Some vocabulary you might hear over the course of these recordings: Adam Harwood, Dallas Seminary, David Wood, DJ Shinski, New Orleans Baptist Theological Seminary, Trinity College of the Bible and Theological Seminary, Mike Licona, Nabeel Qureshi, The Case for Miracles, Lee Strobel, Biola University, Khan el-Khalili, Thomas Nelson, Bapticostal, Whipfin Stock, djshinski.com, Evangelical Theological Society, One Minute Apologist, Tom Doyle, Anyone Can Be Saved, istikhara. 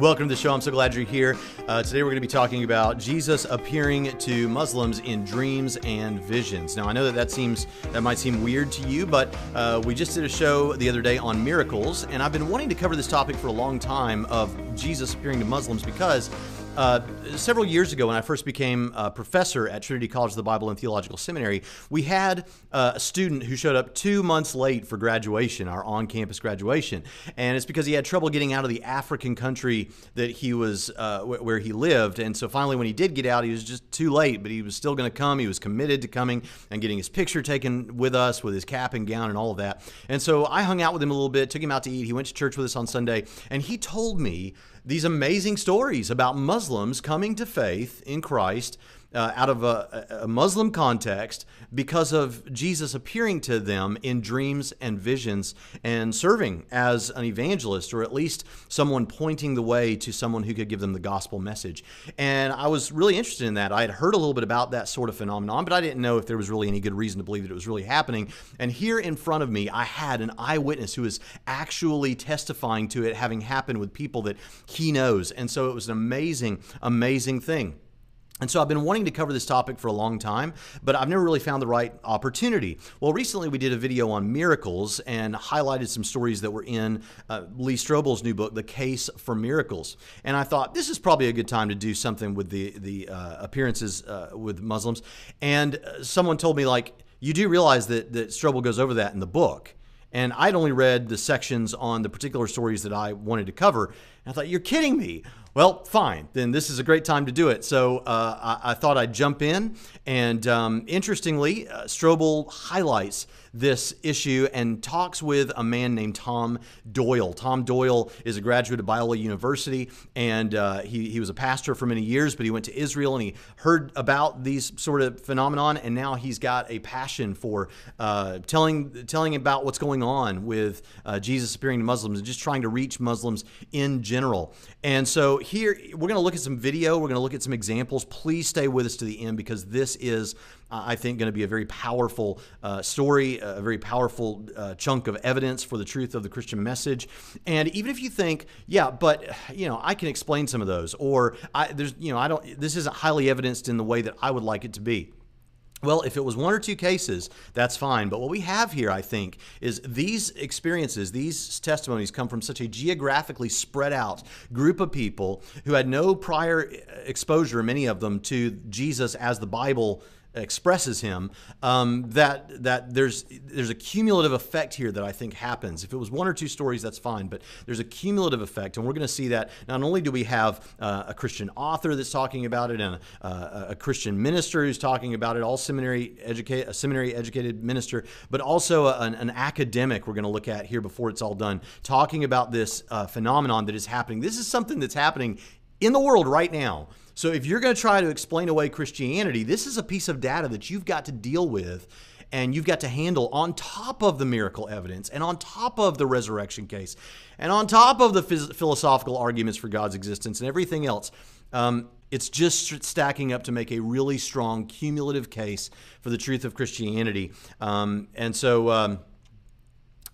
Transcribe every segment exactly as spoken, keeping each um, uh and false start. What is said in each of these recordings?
Welcome to the show. I'm so glad you're here. Uh, today we're going to be talking about Jesus appearing to Muslims in dreams and visions. Now I know that that seems that might seem weird to you, but uh, we just did a show the other day on miracles, and I've been wanting to cover this topic for a long time of Jesus appearing to Muslims because Uh, several years ago, when I first became a professor at Trinity College of the Bible and Theological Seminary, we had uh, a student who showed up two months late for graduation, our on-campus graduation, and it's because he had trouble getting out of the African country that he was, uh, wh where he lived, and so finally when he did get out, he was just too late, but he was still going to come. He was committed to coming and getting his picture taken with us with his cap and gown and all of that, and so I hung out with him a little bit, took him out to eat. He went to church with us on Sunday, and he told me these amazing stories about Muslims coming to faith in Christ uh, out of a, a Muslim context because of Jesus appearing to them in dreams and visions and serving as an evangelist, or at least someone pointing the way to someone who could give them the gospel message. And I was really interested in that. I had heard a little bit about that sort of phenomenon, but I didn't know if there was really any good reason to believe that it was really happening. And here in front of me, I had an eyewitness who was actually testifying to it having happened with people that he knows. And so it was an amazing, amazing thing. And so I've been wanting to cover this topic for a long time, but I've never really found the right opportunity. Well, recently we did a video on miracles and highlighted some stories that were in uh, Lee Strobel's new book, The Case for Miracles. And I thought this is probably a good time to do something with the, the uh, appearances uh, with Muslims. And uh, someone told me, like, you do realize that, that Strobel goes over that in the book. And I'd only read the sections on the particular stories that I wanted to cover. And I thought, you're kidding me. Well, fine. Then this is a great time to do it. So uh, I, I thought I'd jump in. And um, interestingly, uh, Strobel highlights this issue and talks with a man named Tom Doyle. Tom Doyle is a graduate of Biola University, and uh, he, he was a pastor for many years, but he went to Israel and he heard about these sort of phenomenon, and now he's got a passion for uh, telling, telling about what's going on with uh, Jesus appearing to Muslims and just trying to reach Muslims in general. And so here, we're going to look at some video. We're going to look at some examples. Please stay with us to the end, because this is, uh, I think, going to be a very powerful uh, story, a very powerful uh, chunk of evidence for the truth of the Christian message. And even if you think, yeah, but, you know, I can explain some of those, or I, there's, you know, I don't, this isn't highly evidenced in the way that I would like it to be. Well, if it was one or two cases, that's fine. But what we have here, I think, is these experiences, these testimonies come from such a geographically spread out group of people who had no prior exposure, many of them, to Jesus as the Bible expresses him, um, that that there's there's a cumulative effect here that I think happens. If it was one or two stories, that's fine, but there's a cumulative effect, and we're going to see that not only do we have uh, a Christian author that's talking about it, and a, uh, a Christian minister who's talking about it, all seminary educate a seminary educated minister, but also an, an academic we're going to look at here before it's all done, talking about this uh, phenomenon that is happening. This is something that's happening in the world right now. So if you're going to try to explain away Christianity, this is a piece of data that you've got to deal with and you've got to handle on top of the miracle evidence and on top of the resurrection case and on top of the philosophical arguments for God's existence and everything else. Um, it's just stacking up to make a really strong cumulative case for the truth of Christianity. Um, and so... Um,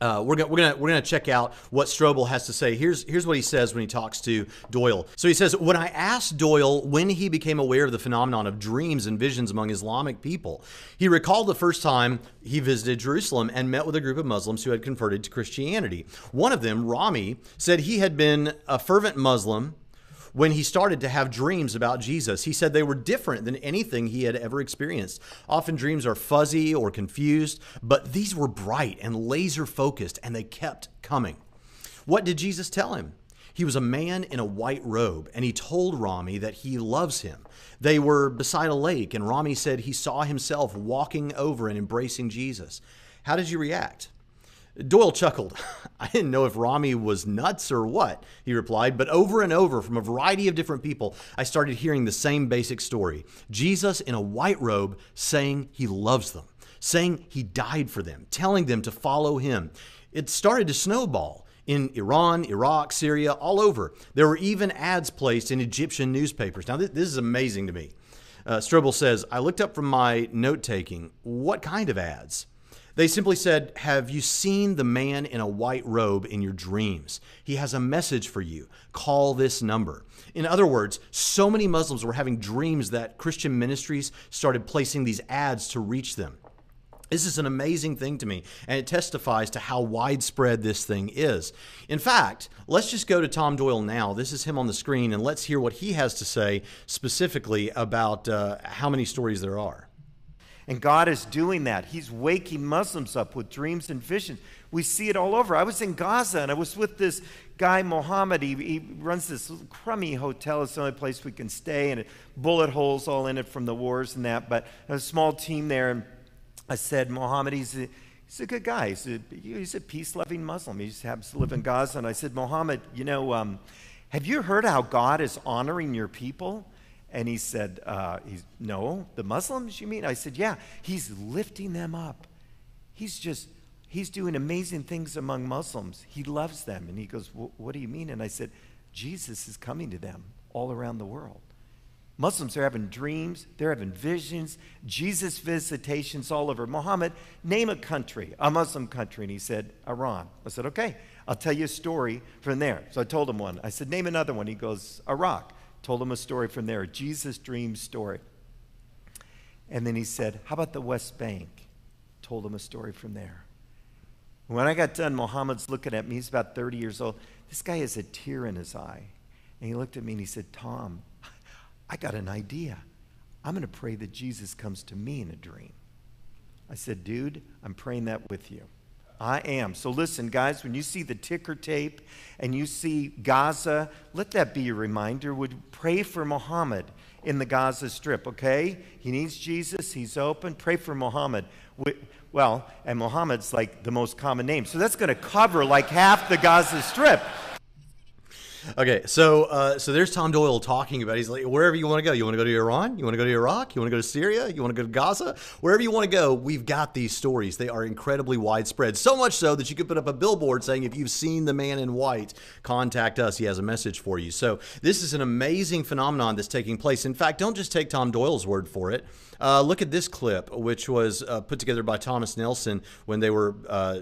Uh, we're gonna, we're gonna, we're gonna check out what Strobel has to say. Here's, here's what he says when he talks to Doyle. So he says, when I asked Doyle when he became aware of the phenomenon of dreams and visions among Islamic people, he recalled the first time he visited Jerusalem and met with a group of Muslims who had converted to Christianity. One of them, Rami, said he had been a fervent Muslim when he started to have dreams about Jesus. He said they were different than anything he had ever experienced. Often dreams are fuzzy or confused, but these were bright and laser focused, and they kept coming. What did Jesus tell him? He was a man in a white robe, and he told Rami that he loves him. They were beside a lake, and Rami said he saw himself walking over and embracing Jesus. How did you react? Doyle chuckled. I didn't know if Rami was nuts or what, he replied, but over and over from a variety of different people, I started hearing the same basic story. Jesus in a white robe saying he loves them, saying he died for them, telling them to follow him. It started to snowball. In Iran, Iraq, Syria, all over. There were even ads placed in Egyptian newspapers. Now, th this is amazing to me. Uh, Strobel says, I looked up from my note-taking. What kind of ads? They simply said, have you seen the man in a white robe in your dreams? He has a message for you. Call this number. In other words, so many Muslims were having dreams that Christian ministries started placing these ads to reach them. This is an amazing thing to me, and it testifies to how widespread this thing is. In fact, let's just go to Tom Doyle now. This is him on the screen, and let's hear what he has to say specifically about uh, how many stories there are. And God is doing that. He's waking Muslims up with dreams and visions. We see it all over. I was in Gaza, and I was with this guy, Mohammed. He, he runs this little crummy hotel. It's the only place we can stay, and bullet holes all in it from the wars and that. But a small team there, and I said, Mohammed, he's a, he's a good guy. He's a, he's a peace-loving Muslim. He just happens to live in Gaza. And I said, Mohammed, you know, um, have you heard how God is honoring your people? And he said, uh, he's, no, the Muslims, you mean? I said, yeah, he's lifting them up. He's just, he's doing amazing things among Muslims. He loves them. And he goes, what do you mean? And I said, Jesus is coming to them all around the world. Muslims are having dreams, they're having visions, Jesus visitations all over. Muhammad, name a country, a Muslim country. And he said, Iran. I said, okay, I'll tell you a story from there. So I told him one. I said, name another one. He goes, Iraq. Told him a story from there, a Jesus dream story. And then he said, how about the West Bank? Told him a story from there. When I got done, Muhammad's looking at me. He's about thirty years old. This guy has a tear in his eye. And he looked at me and he said, Tom, I got an idea. I'm going to pray that Jesus comes to me in a dream. I said, dude, I'm praying that with you. I am. So listen, guys, when you see the ticker tape and you see Gaza, let that be a reminder. Would pray for Muhammad in the Gaza Strip, okay? He needs Jesus. He's open. Pray for Muhammad. Well, and Muhammad's like the most common name. So that's going to cover like half the Gaza Strip. Okay, so uh, so there's Tom Doyle talking about, he's like, wherever you want to go, you want to go to Iran, you want to go to Iraq, you want to go to Syria, you want to go to Gaza, wherever you want to go, we've got these stories. They are incredibly widespread, so much so that you could put up a billboard saying, if you've seen the man in white, contact us, he has a message for you. So this is an amazing phenomenon that's taking place. In fact, don't just take Tom Doyle's word for it. Uh, look at this clip, which was uh, put together by Thomas Nelson when they were uh,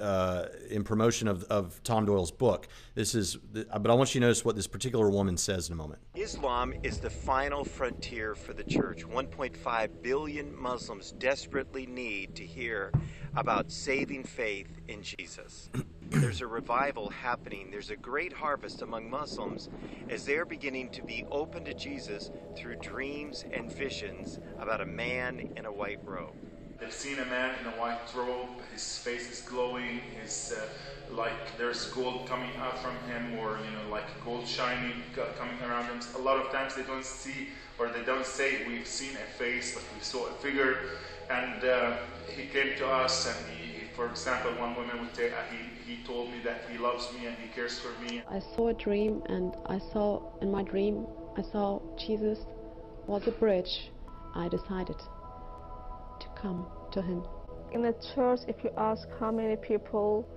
uh, in promotion of, of Tom Doyle's book. This is, but I want you to notice what this particular woman says in a moment. Islam is the final frontier for the church. one point five billion Muslims desperately need to hear about saving faith in Jesus. There's a revival happening. There's a great harvest among Muslims as they're beginning to be open to Jesus through dreams and visions about a man in a white robe. They've seen a man in a white robe. His face is glowing. His, uh, like there's gold coming out from him, or you know, like gold shining coming around him. A lot of times they don't see, or they don't say, we've seen a face, but we saw a figure. And uh, he came to us, and he, for example, one woman would say, he, he told me that he loves me and he cares for me. I saw a dream, and I saw in my dream, I saw Jesus was a bridge. I decided to come to him. In the church, if you ask how many people,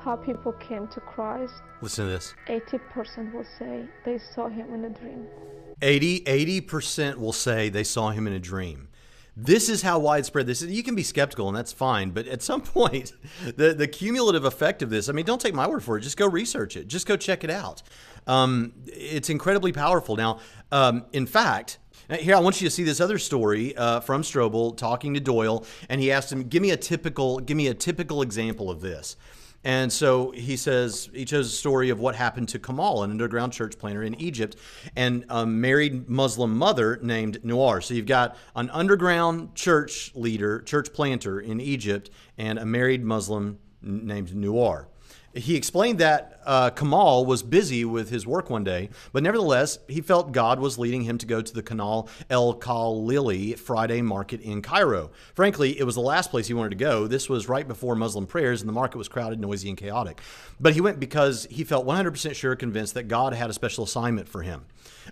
how people came to Christ, listen to this. eighty percent will say they saw him in a dream. eighty, eighty percent will say they saw him in a dream. This is how widespread this is. You can be skeptical, and that's fine, but at some point, the, the cumulative effect of this, I mean, don't take my word for it. Just go research it. Just go check it out. Um, it's incredibly powerful. Now, um, in fact, here, I want you to see this other story uh, from Strobel talking to Doyle, and he asked him, give me a typical, give me a typical example of this. And so he says, he chose a story of what happened to Kamal, an underground church planter in Egypt, and a married Muslim mother named Noir. So you've got an underground church leader, church planter in Egypt, and a married Muslim named Noir. He explained that uh, Kamal was busy with his work one day, but nevertheless, he felt God was leading him to go to the Khan el-Khalili Friday market in Cairo. Frankly, it was the last place he wanted to go. This was right before Muslim prayers, and the market was crowded, noisy, and chaotic. But he went because he felt one hundred percent sure, convinced that God had a special assignment for him.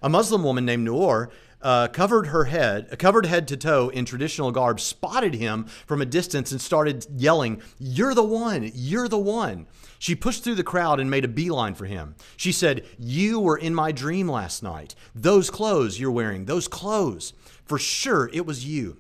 A Muslim woman named Noor Uh, covered her head, covered head to toe in traditional garb, spotted him from a distance and started yelling, "You're the one, you're the one." She pushed through the crowd and made a beeline for him. She said, "You were in my dream last night. Those clothes you're wearing, those clothes, for sure it was you."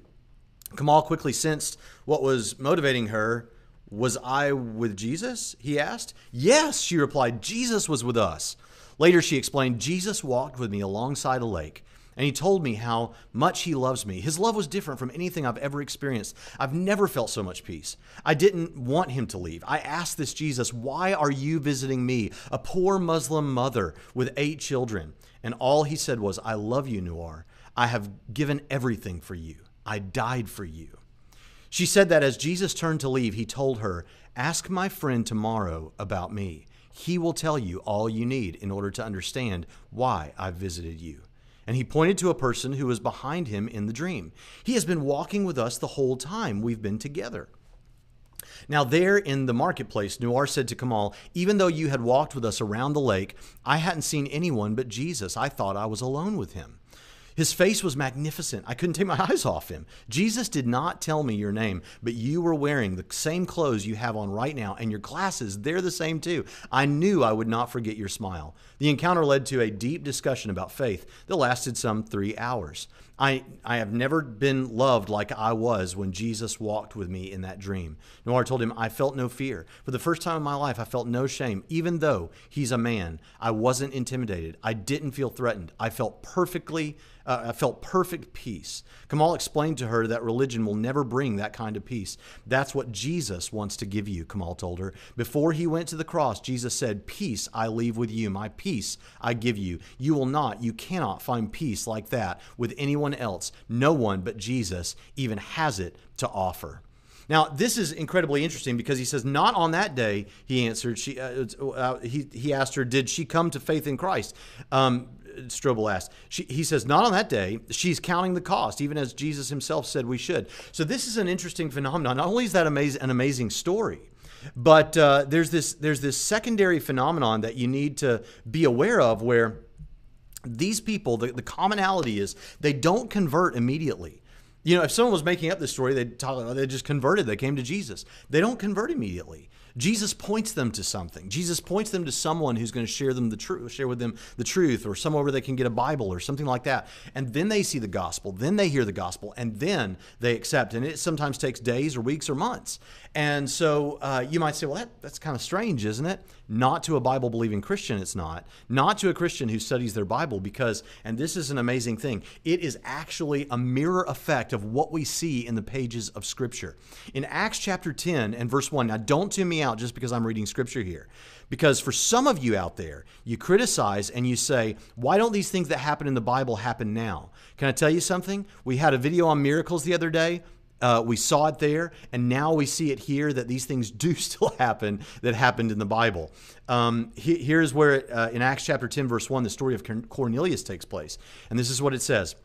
Kamal quickly sensed what was motivating her. Was I with Jesus? He asked. Yes, she replied. Jesus was with us. Later, she explained, Jesus walked with me alongside a lake, and he told me how much he loves me. His love was different from anything I've ever experienced. I've never felt so much peace. I didn't want him to leave. I asked this Jesus, why are you visiting me, a poor Muslim mother with eight children? And all he said was, I love you, Noor. I have given everything for you. I died for you. She said that as Jesus turned to leave, he told her, ask my friend tomorrow about me. He will tell you all you need in order to understand why I visited you. And he pointed to a person who was behind him in the dream. He has been walking with us the whole time we've been together. Now there in the marketplace, Noor said to Kamal, even though you had walked with us around the lake, I hadn't seen anyone but Jesus. I thought I was alone with him. His face was magnificent. I couldn't take my eyes off him. Jesus did not tell me your name, but you were wearing the same clothes you have on right now, and your glasses, they're the same too. I knew I would not forget your smile. The encounter led to a deep discussion about faith that lasted some three hours. I, I have never been loved like I was when Jesus walked with me in that dream. Noor told him, I felt no fear. For the first time in my life, I felt no shame. Even though he's a man, I wasn't intimidated. I didn't feel threatened. I felt perfectly Uh, I felt perfect peace. Kamal explained to her that religion will never bring that kind of peace. That's what Jesus wants to give you, Kamal told her. Before he went to the cross, Jesus said, peace I leave with you. My peace I give you. You will not, you cannot find peace like that with anyone else. No one but Jesus even has it to offer. Now, this is incredibly interesting because he says, not on that day, he answered. She, uh, uh, he, he asked her, did she come to faith in Christ? Um, Strobel asked. She, he says, not on that day. She's counting the cost, even as Jesus himself said we should. So this is an interesting phenomenon. Not only is that amazing, an amazing story, but uh, there's this there's this secondary phenomenon that you need to be aware of where these people, the, the commonality is they don't convert immediately. You know, if someone was making up this story, they'd talk, oh, they just converted. They came to Jesus. They don't convert immediately. Jesus points them to something. Jesus points them to someone who's going to share them the truth, share with them the truth, or somewhere where they can get a Bible or something like that. And then they see the gospel. Then they hear the gospel, and then they accept. And it sometimes takes days or weeks or months. And so uh, you might say, well, that, that's kind of strange, isn't it? Not to a Bible-believing Christian, it's not. Not to a Christian who studies their Bible because, and this is an amazing thing, it is actually a mirror effect of what we see in the pages of Scripture. In Acts chapter ten and verse one, now don't tune me out just because I'm reading Scripture here, because for some of you out there, you criticize and you say, why don't these things that happen in the Bible happen now? Can I tell you something? We had a video on miracles the other day. Uh, we saw it there, and now we see it here that these things do still happen that happened in the Bible. Um, he, here's where it, uh, in Acts chapter ten, verse one, the story of Cornelius takes place. And this is what it says.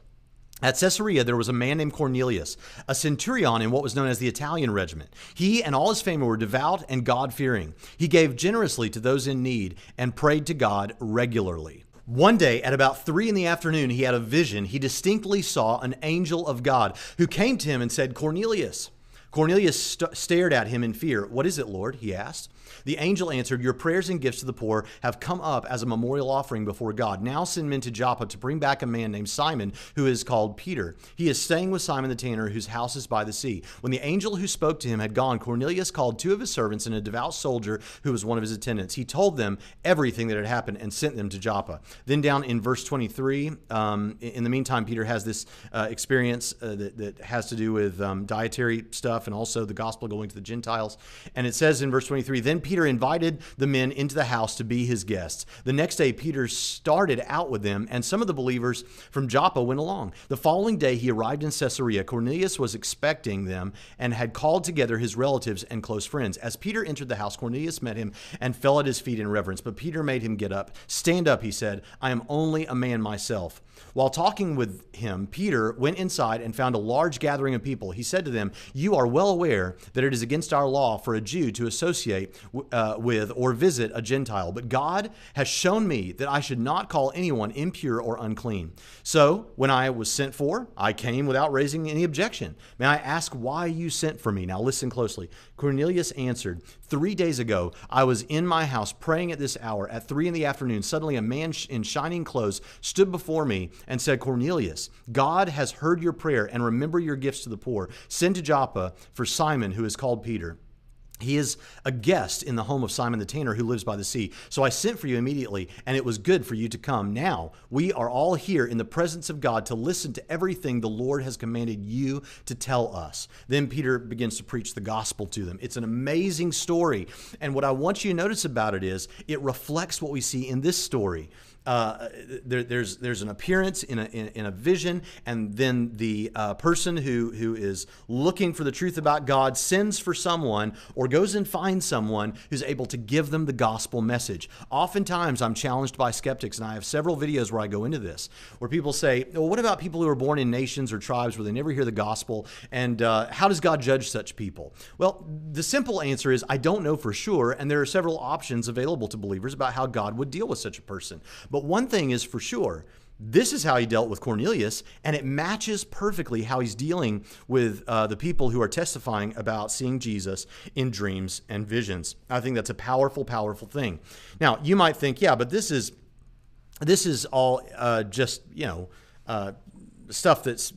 At Caesarea, there was a man named Cornelius, a centurion in what was known as the Italian regiment. He and all his family were devout and God-fearing. He gave generously to those in need and prayed to God regularly. One day at about three in the afternoon, he had a vision. He distinctly saw an angel of God who came to him and said, Cornelius. Cornelius st- stared at him in fear. What is it, Lord? He asked. The angel answered, your prayers and gifts to the poor have come up as a memorial offering before God. Now send men to Joppa to bring back a man named Simon, who is called Peter. He is staying with Simon the tanner, whose house is by the sea. When the angel who spoke to him had gone, Cornelius called two of his servants and a devout soldier who was one of his attendants. He told them everything that had happened and sent them to Joppa. Then down in verse twenty-three, um, in the meantime, Peter has this uh, experience uh, that, that has to do with um, dietary stuff, and also the gospel going to the Gentiles. And it says in verse twenty-three, then Peter invited the men into the house to be his guests. The next day, Peter started out with them, and some of the believers from Joppa went along. The following day, he arrived in Caesarea. Cornelius was expecting them and had called together his relatives and close friends. As Peter entered the house, Cornelius met him and fell at his feet in reverence. But Peter made him get up. Stand up, he said. I am only a man myself. While talking with him, Peter went inside and found a large gathering of people. He said to them, you are well aware that it is against our law for a Jew to associate uh, with or visit a Gentile, but God has shown me that I should not call anyone impure or unclean. So when I was sent for, I came without raising any objection. May I ask why you sent for me? Now listen closely. Cornelius answered, three days ago, I was in my house praying at this hour. At three in the afternoon, suddenly a man in shining clothes stood before me and said, Cornelius, God has heard your prayer and remember your gifts to the poor. Send to Joppa for Simon, who is called Peter. He is a guest in the home of Simon the tanner, who lives by the sea. So I sent for you immediately, and it was good for you to come. Now we are all here in the presence of God to listen to everything the Lord has commanded you to tell us. Then Peter begins to preach the gospel to them. It's an amazing story. And what I want you to notice about it is it reflects what we see in this story. Uh, there, there's there's an appearance in a in, in a vision, and then the uh, person who who is looking for the truth about God sends for someone or goes and finds someone who's able to give them the gospel message. Oftentimes, I'm challenged by skeptics, and I have several videos where I go into this, where people say, "Well, what about people who are born in nations or tribes where they never hear the gospel? And uh, how does God judge such people?" Well, the simple answer is I don't know for sure, and there are several options available to believers about how God would deal with such a person. But one thing is for sure, this is how he dealt with Cornelius, and it matches perfectly how he's dealing with uh, the people who are testifying about seeing Jesus in dreams and visions. I think that's a powerful, powerful thing. Now, you might think, yeah, but this is this is all uh, just, you know, uh, stuff that's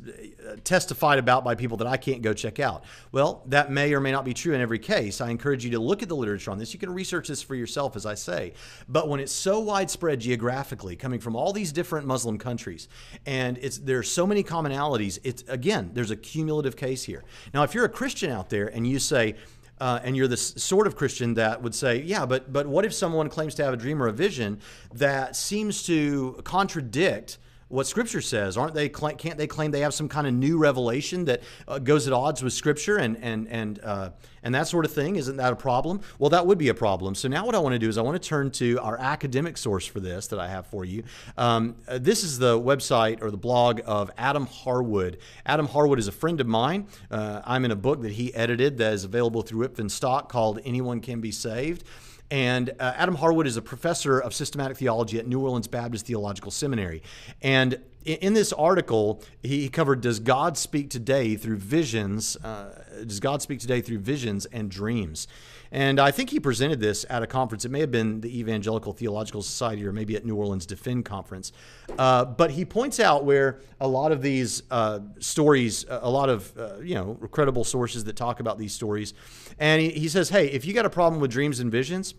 testified about by people that I can't go check out. Well, that may or may not be true in every case. I encourage you to look at the literature on this. You can research this for yourself, as I say. But when it's so widespread geographically, coming from all these different Muslim countries, and it's there are so many commonalities, it's, again, there's a cumulative case here. Now, if you're a Christian out there and you say, Uh, and you're the sort of Christian that would say, yeah, but, but what if someone claims to have a dream or a vision that seems to contradict what Scripture says? Aren't they? Can't they claim they have some kind of new revelation that uh, goes at odds with Scripture and and and uh, and that sort of thing? Isn't that a problem? Well, that would be a problem. So now, what I want to do is I want to turn to our academic source for this that I have for you. Um, this is the website or the blog of Adam Harwood. Adam Harwood is a friend of mine. Uh, I'm in a book that he edited that is available through Whipfin Stock called "Anyone Can Be Saved." And uh, Adam Harwood is a professor of systematic theology at New Orleans Baptist Theological Seminary. And in, in this article, he covered, does God speak today through visions? Uh, does God speak today through visions and dreams? And I think he presented this at a conference. It may have been the Evangelical Theological Society or maybe at New Orleans Defend Conference. Uh, but he points out where a lot of these uh, stories, a lot of, uh, you know, credible sources that talk about these stories. And he, he says, hey, if you got a problem with dreams and visions,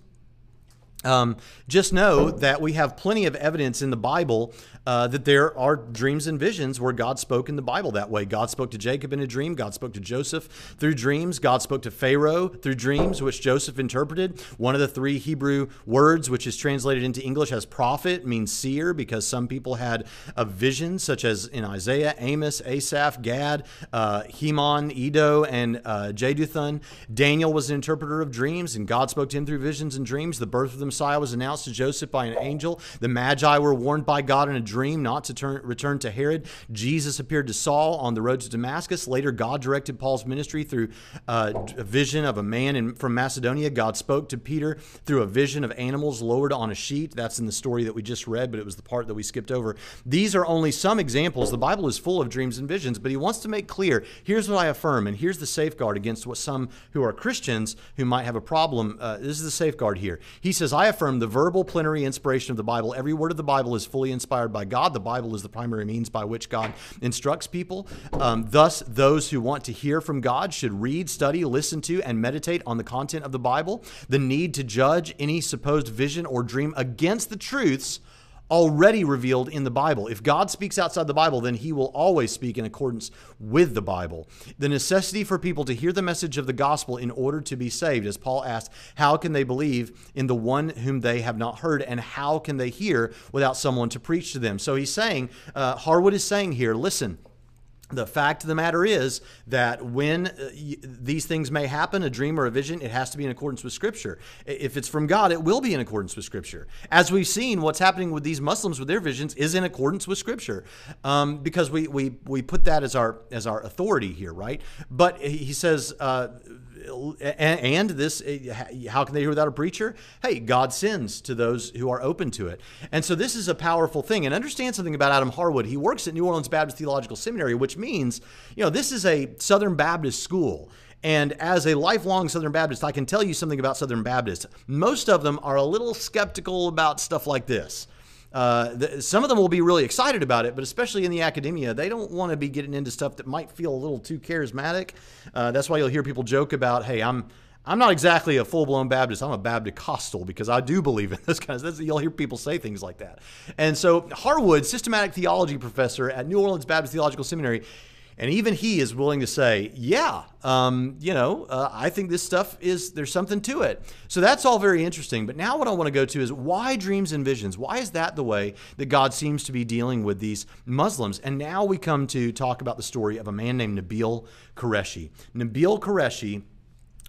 Um, just know that we have plenty of evidence in the Bible uh, that there are dreams and visions where God spoke in the Bible that way. God spoke to Jacob in a dream. God spoke to Joseph through dreams. God spoke to Pharaoh through dreams, which Joseph interpreted. One of the three Hebrew words, which is translated into English as prophet, means seer, because some people had a vision, such as in Isaiah, Amos, Asaph, Gad, uh, Heman, Edo, and uh, Jeduthun. Daniel was an interpreter of dreams, and God spoke to him through visions and dreams. The birth of the Messiah was announced to Joseph by an angel. The Magi were warned by God in a dream not to turn, return to Herod. Jesus appeared to Saul on the road to Damascus. Later, God directed Paul's ministry through uh, a vision of a man in, from Macedonia. God spoke to Peter through a vision of animals lowered on a sheet. That's in the story that we just read, but it was the part that we skipped over. These are only some examples. The Bible is full of dreams and visions, but he wants to make clear, here's what I affirm, and here's the safeguard against what some who are Christians who might have a problem. Uh, this is the safeguard here. He says, I affirm the verbal plenary inspiration of the Bible. Every word of the Bible is fully inspired by God. The Bible is the primary means by which God instructs people. Um, thus, those who want to hear from God should read, study, listen to, and meditate on the content of the Bible. The need to judge any supposed vision or dream against the truths already revealed in the Bible. If God speaks outside the Bible, then he will always speak in accordance with the Bible. The necessity for people to hear the message of the gospel in order to be saved, as Paul asked, how can they believe in the one whom they have not heard, and how can they hear without someone to preach to them? So he's saying, uh, Harwood is saying here, listen, The fact of the matter is that when uh, these things may happen, a dream or a vision, it has to be in accordance with Scripture. If it's from God, it will be in accordance with Scripture. As we've seen, what's happening with these Muslims with their visions is in accordance with Scripture, um, because we, we we put that as our as our authority here, right? But he says, uh, and this, how can they hear without a preacher? Hey, God sends to those who are open to it. And so this is a powerful thing. And understand something about Adam Harwood. He works at New Orleans Baptist Theological Seminary, which means, you know, this is a Southern Baptist school. And as a lifelong Southern Baptist, I can tell you something about Southern Baptists. Most of them are a little skeptical about stuff like this. Uh, the, some of them will be really excited about it, but especially in the academia, they don't want to be getting into stuff that might feel a little too charismatic. Uh, that's why you'll hear people joke about, hey, I'm I'm not exactly a full-blown Baptist. I'm a Bapticostal because I do believe in this kind of stuff. You'll hear people say things like that. And so Harwood, systematic theology professor at New Orleans Baptist Theological Seminary, and even he is willing to say, yeah, um, you know, uh, I think this stuff is, there's something to it. So that's all very interesting. But now what I want to go to is why dreams and visions? Why is that the way that God seems to be dealing with these Muslims? And now we come to talk about the story of a man named Nabeel Qureshi. Nabeel Qureshi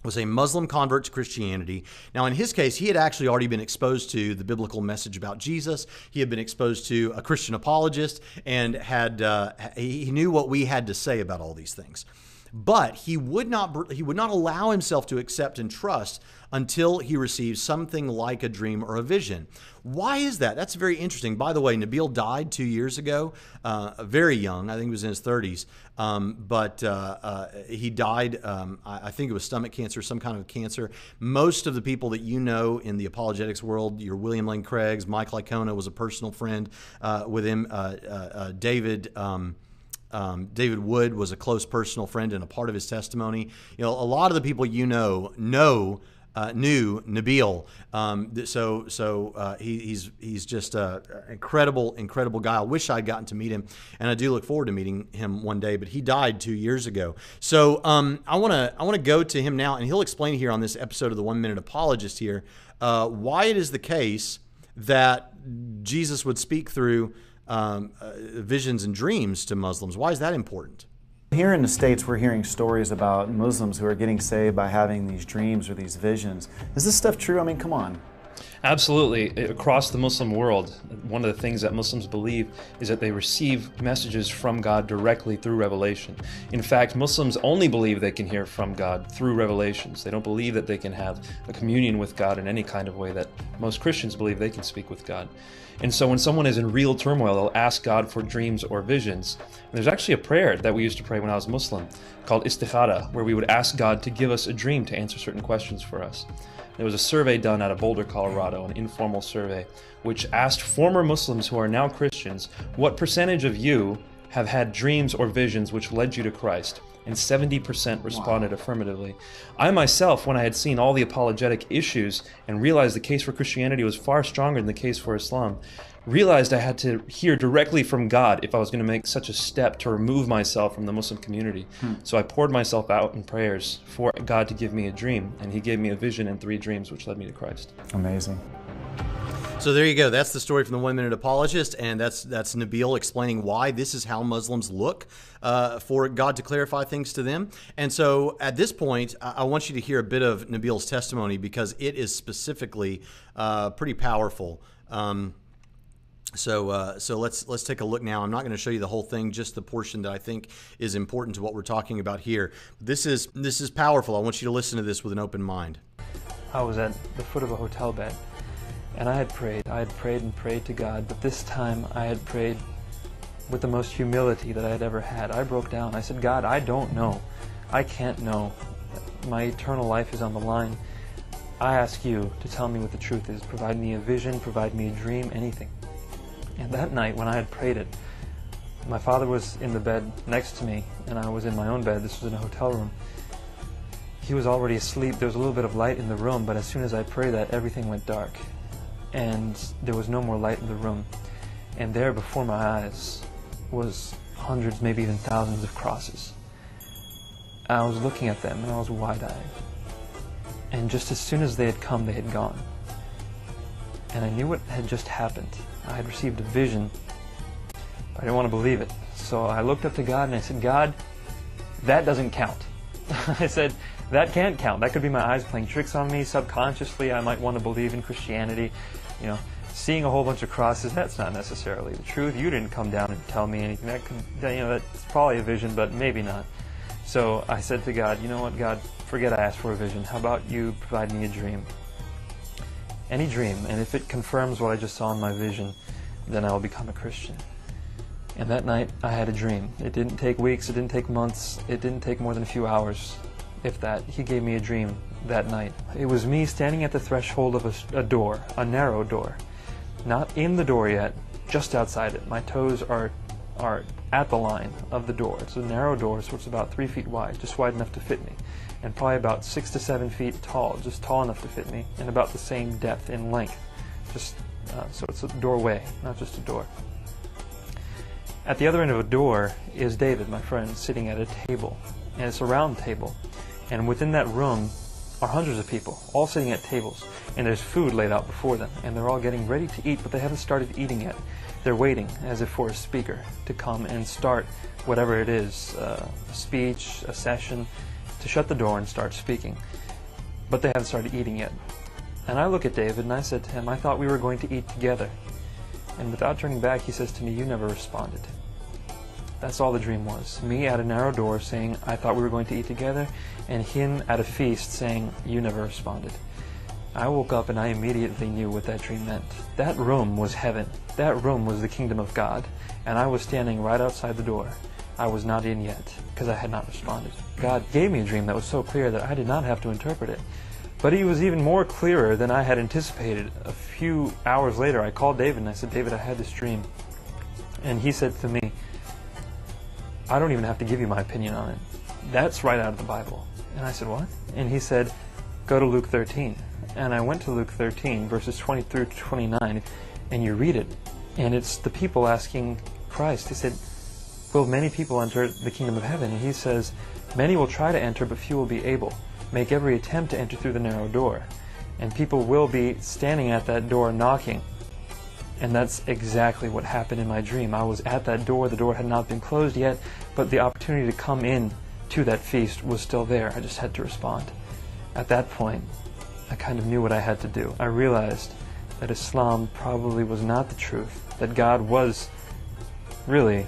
was a Muslim convert to Christianity. Now, in his case, he had actually already been exposed to the biblical message about Jesus. He had been exposed to a Christian apologist and had uh, he knew what we had to say about all these things. But he would not he would not allow himself to accept and trust until he receives something like a dream or a vision. Why is that? That's very interesting. By the way, Nabeel died two years ago, uh, very young. I think he was in his thirties, um, but uh, uh, he died, um, I, I think it was stomach cancer, some kind of cancer. Most of the people that you know in the apologetics world, your William Lane Craig's, Mike Licona was a personal friend uh, with him, uh, uh, uh, David... Um, Um, David Wood was a close personal friend and a part of his testimony. You know, a lot of the people you know know uh, knew Nabeel. Um, so so uh, he, he's he's just an incredible incredible guy. I wish I'd gotten to meet him, and I do look forward to meeting him one day. But he died two years ago. So um, I want to I want to go to him now, and he'll explain here on this episode of the One Minute Apologist here uh, why it is the case that Jesus would speak through Um, uh, visions and dreams to Muslims. Why is that important? Here in the States, we're hearing stories about Muslims who are getting saved by having these dreams or these visions. Is this stuff true? I mean, come on. Absolutely. Across the Muslim world, one of the things that Muslims believe is that they receive messages from God directly through revelation. In fact, Muslims only believe they can hear from God through revelations. They don't believe that they can have a communion with God in any kind of way that most Christians believe they can speak with God. And so when someone is in real turmoil, they'll ask God for dreams or visions. And there's actually a prayer that we used to pray when I was Muslim called istikhara, where we would ask God to give us a dream to answer certain questions for us. There was a survey done out of Boulder, Colorado, an informal survey, which asked former Muslims who are now Christians, what percentage of you have had dreams or visions which led you to Christ? And seventy percent responded wow. affirmatively. I myself, when I had seen all the apologetic issues and realized the case for Christianity was far stronger than the case for Islam, realized I had to hear directly from God if I was going to make such a step to remove myself from the Muslim community. Hmm. So I poured myself out in prayers for God to give me a dream, and He gave me a vision and three dreams which led me to Christ. Amazing. So there you go. That's the story from the One Minute Apologist, and that's that's Nabeel explaining why this is how Muslims look uh, for God to clarify things to them. And so at this point, I want you to hear a bit of Nabeel's testimony because it is specifically uh, pretty powerful. Um, So, uh, so let's let's take a look now. I'm not going to show you the whole thing, just the portion that I think is important to what we're talking about here. This is this is powerful. I want you to listen to this with an open mind. I was at the foot of a hotel bed, and I had prayed. I had prayed and prayed to God, but this time I had prayed with the most humility that I had ever had. I broke down. I said, God, I don't know. I can't know. My eternal life is on the line. I ask you to tell me what the truth is. Provide me a vision, provide me a dream, anything. And that night, when I had prayed it, my father was in the bed next to me, and I was in my own bed. This was in a hotel room. He was already asleep. There was a little bit of light in the room, but as soon as I prayed that, everything went dark. And there was no more light in the room. And there before my eyes was hundreds, maybe even thousands of crosses. I was looking at them, and I was wide-eyed. And just as soon as they had come, they had gone. And I knew what had just happened. I had received a vision, but I didn't want to believe it. so I looked up to God and I said, God, that doesn't count. I said, that can't count. That could be my eyes playing tricks on me. Subconsciously, I might want to believe in Christianity. You know, seeing a whole bunch of crosses, that's not necessarily the truth. You didn't come down and tell me anything. That could, you know, that's probably a vision, but maybe not. So I said to God, you know what, God, forget I asked for a vision. How about you provide me a dream? Any dream, and if it confirms what I just saw in my vision, then I will become a Christian. And that night, I had a dream. It didn't take weeks, it didn't take months, it didn't take more than a few hours, if that. He gave me a dream that night. It was me standing at the threshold of a, a door, a narrow door. Not in the door yet, just outside it. My toes are, are at the line of the door. It's a narrow door, so it's about three feet wide, just wide enough to fit me, and probably about six to seven feet tall, just tall enough to fit me, and about the same depth in length. Just uh, so it's a doorway, not just a door. At the other end of a door is David, my friend, sitting at a table, and it's a round table. And within that room are hundreds of people, all sitting at tables, and there's food laid out before them, and they're all getting ready to eat, but they haven't started eating yet. They're waiting, as if for a speaker to come and start whatever it is, uh, a speech, a session, to shut the door and start speaking. But they haven't started eating yet. And I look at David and I said to him, I thought we were going to eat together. And without turning back, he says to me, you never responded. That's all the dream was. Me at a narrow door saying, I thought we were going to eat together, and him at a feast saying, you never responded. I woke up and I immediately knew what that dream meant. That room was heaven. That room was the kingdom of God. And I was standing right outside the door. I was not in yet, because I had not responded. God gave me a dream that was so clear that I did not have to interpret it. But he was even more clearer than I had anticipated. A few hours later, I called David and I said, David, I had this dream. And he said to me, I don't even have to give you my opinion on it. That's right out of the Bible. And I said, what? And he said, go to Luke thirteen. And I went to Luke thirteen, verses twenty through twenty-nine, and you read it. And it's the people asking Christ. He said, will many people enter the kingdom of heaven? And he says, many will try to enter, but few will be able. Make every attempt to enter through the narrow door. And people will be standing at that door knocking. And that's exactly what happened in my dream. I was at that door. The door had not been closed yet, but the opportunity to come in to that feast was still there. I just had to respond. At that point, I kind of knew what I had to do. I realized that Islam probably was not the truth, that God was really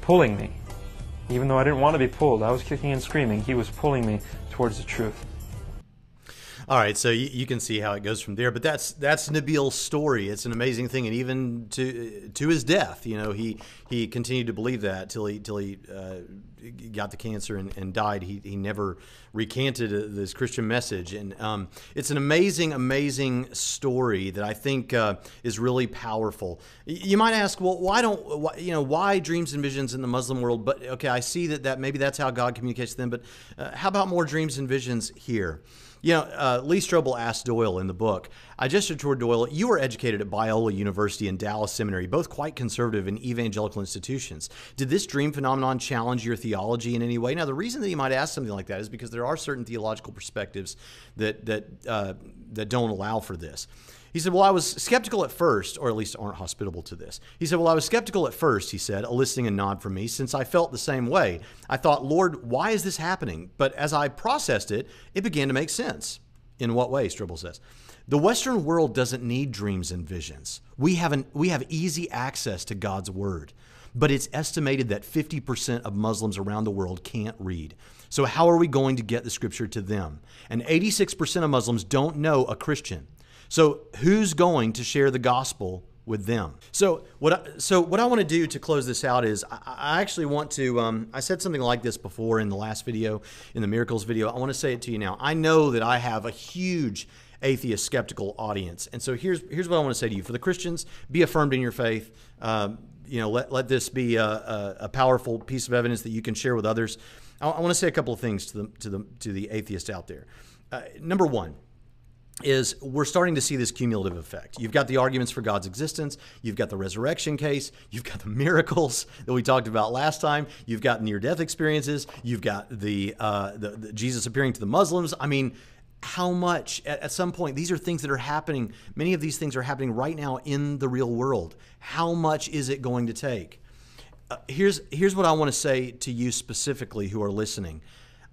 pulling me. Even though I didn't want to be pulled, I was kicking and screaming. He was pulling me towards the truth. All right, so you, you can see how it goes from there. But that's that's Nabeel's story. It's an amazing thing, and even to to his death, you know, he he continued to believe that till he till he uh, got the cancer and, and died. He he never recanted this Christian message, and um, it's an amazing, amazing story that I think uh, is really powerful. You might ask, well, why don't why, you know why dreams and visions in the Muslim world? But okay, I see that that maybe that's how God communicates to them. But uh, how about more dreams and visions here? You know, uh, Lee Strobel asked Doyle in the book, I gestured toward Doyle, you were educated at Biola University and Dallas Seminary, both quite conservative and evangelical institutions. Did this dream phenomenon challenge your theology in any way? Now, the reason that he might ask something like that is because there are certain theological perspectives that, that, uh, that don't allow for this. He said, well, I was skeptical at first, or at least aren't hospitable to this. He said, well, I was skeptical at first, he said, eliciting a nod from me, since I felt the same way. I thought, Lord, why is this happening? But as I processed it, it began to make sense. In what way, Strobel says. The Western world doesn't need dreams and visions. We have, an, we have easy access to God's word, but it's estimated that fifty percent of Muslims around the world can't read. So how are we going to get the scripture to them? And eighty-six percent of Muslims don't know a Christian. So who's going to share the gospel with them? So what I, so what I want to do to close this out is I, I actually want to, um, I said something like this before in the last video, in the miracles video. I want to say it to you now. I know that I have a huge atheist skeptical audience. And so here's, here's what I want to say to you. For the Christians, be affirmed in your faith. Um, you know, let, let this be a, a, a powerful piece of evidence that you can share with others. I, I want to say a couple of things to the, to the, to the atheist out there. Uh, number one, is we're starting to see this cumulative effect. You've got the arguments for God's existence, you've got the resurrection case, you've got the miracles that we talked about last time, you've got near-death experiences, you've got the, uh, the, the Jesus appearing to the Muslims. I mean, how much, at, at some point, these are things that are happening, many of these things are happening right now in the real world. How much is it going to take? uh, here's here's what I want to say to you specifically who are listening.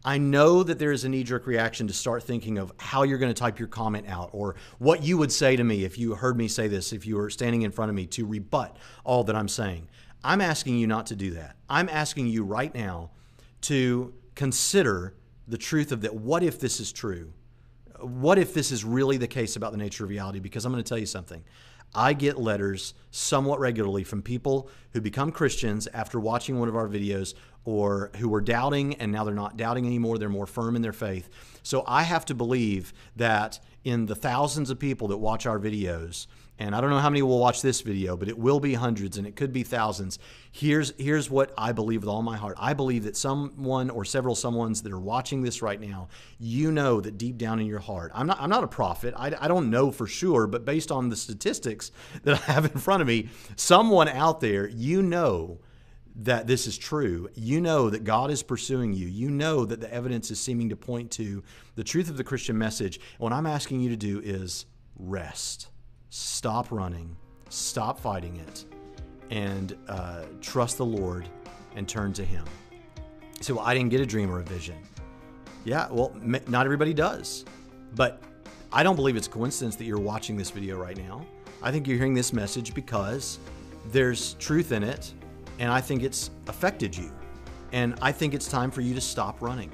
I know that there is a knee-jerk reaction to start thinking of how you're going to type your comment out or what you would say to me if you heard me say this, if you were standing in front of me to rebut all that I'm saying. I'm asking you not to do that. I'm asking you right now to consider the truth of that. What if this is true? What if this is really the case about the nature of reality? Because I'm going to tell you something. I get letters somewhat regularly from people who become Christians after watching one of our videos, or who were doubting and now they're not doubting anymore. They're more firm in their faith. So I have to believe that in the thousands of people that watch our videos, and I don't know how many will watch this video, but it will be hundreds and it could be thousands. Here's, here's what I believe with all my heart. I believe that someone or several someones that are watching this right now, you know that deep down in your heart, I'm not, I'm not a prophet. I, I don't know for sure, but based on the statistics that I have in front of me, someone out there, you know that this is true. You know that God is pursuing you. You know that the evidence is seeming to point to the truth of the Christian message. What I'm asking you to do is rest. Stop running, stop fighting it, and uh, trust the Lord and turn to Him. So, well, I didn't get a dream or a vision. Yeah, well, m not everybody does. But I don't believe it's a coincidence that you're watching this video right now. I think you're hearing this message because there's truth in it, and I think it's affected you. And I think it's time for you to stop running.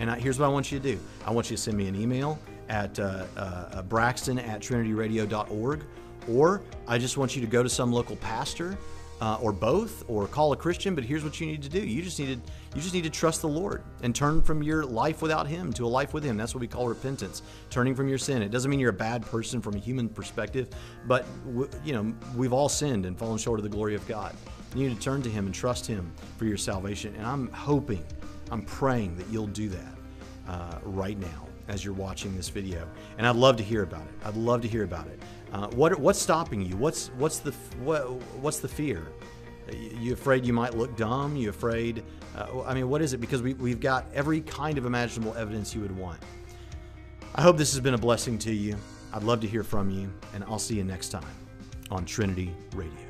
And I, here's what I want you to do. I want you to send me an email at uh, uh, Braxton at trinity radio dot org, or I just want you to go to some local pastor uh, or both, or call a Christian. But here's what you need to do. You just need to, you just need to trust the Lord and turn from your life without Him to a life with Him. That's what we call repentance, turning from your sin. It doesn't mean you're a bad person from a human perspective, but w you know, we've all sinned and fallen short of the glory of God. You need to turn to Him and trust Him for your salvation. And I'm hoping, I'm praying that you'll do that uh, right now as you're watching this video. And I'd love to hear about it. I'd love to hear about it. Uh, what, what's stopping you? What's, what's, the, what, what's the fear? You afraid you might look dumb? You afraid, uh, I mean, what is it? Because we, we've got every kind of imaginable evidence you would want. I hope this has been a blessing to you. I'd love to hear from you, and I'll see you next time on Trinity Radio.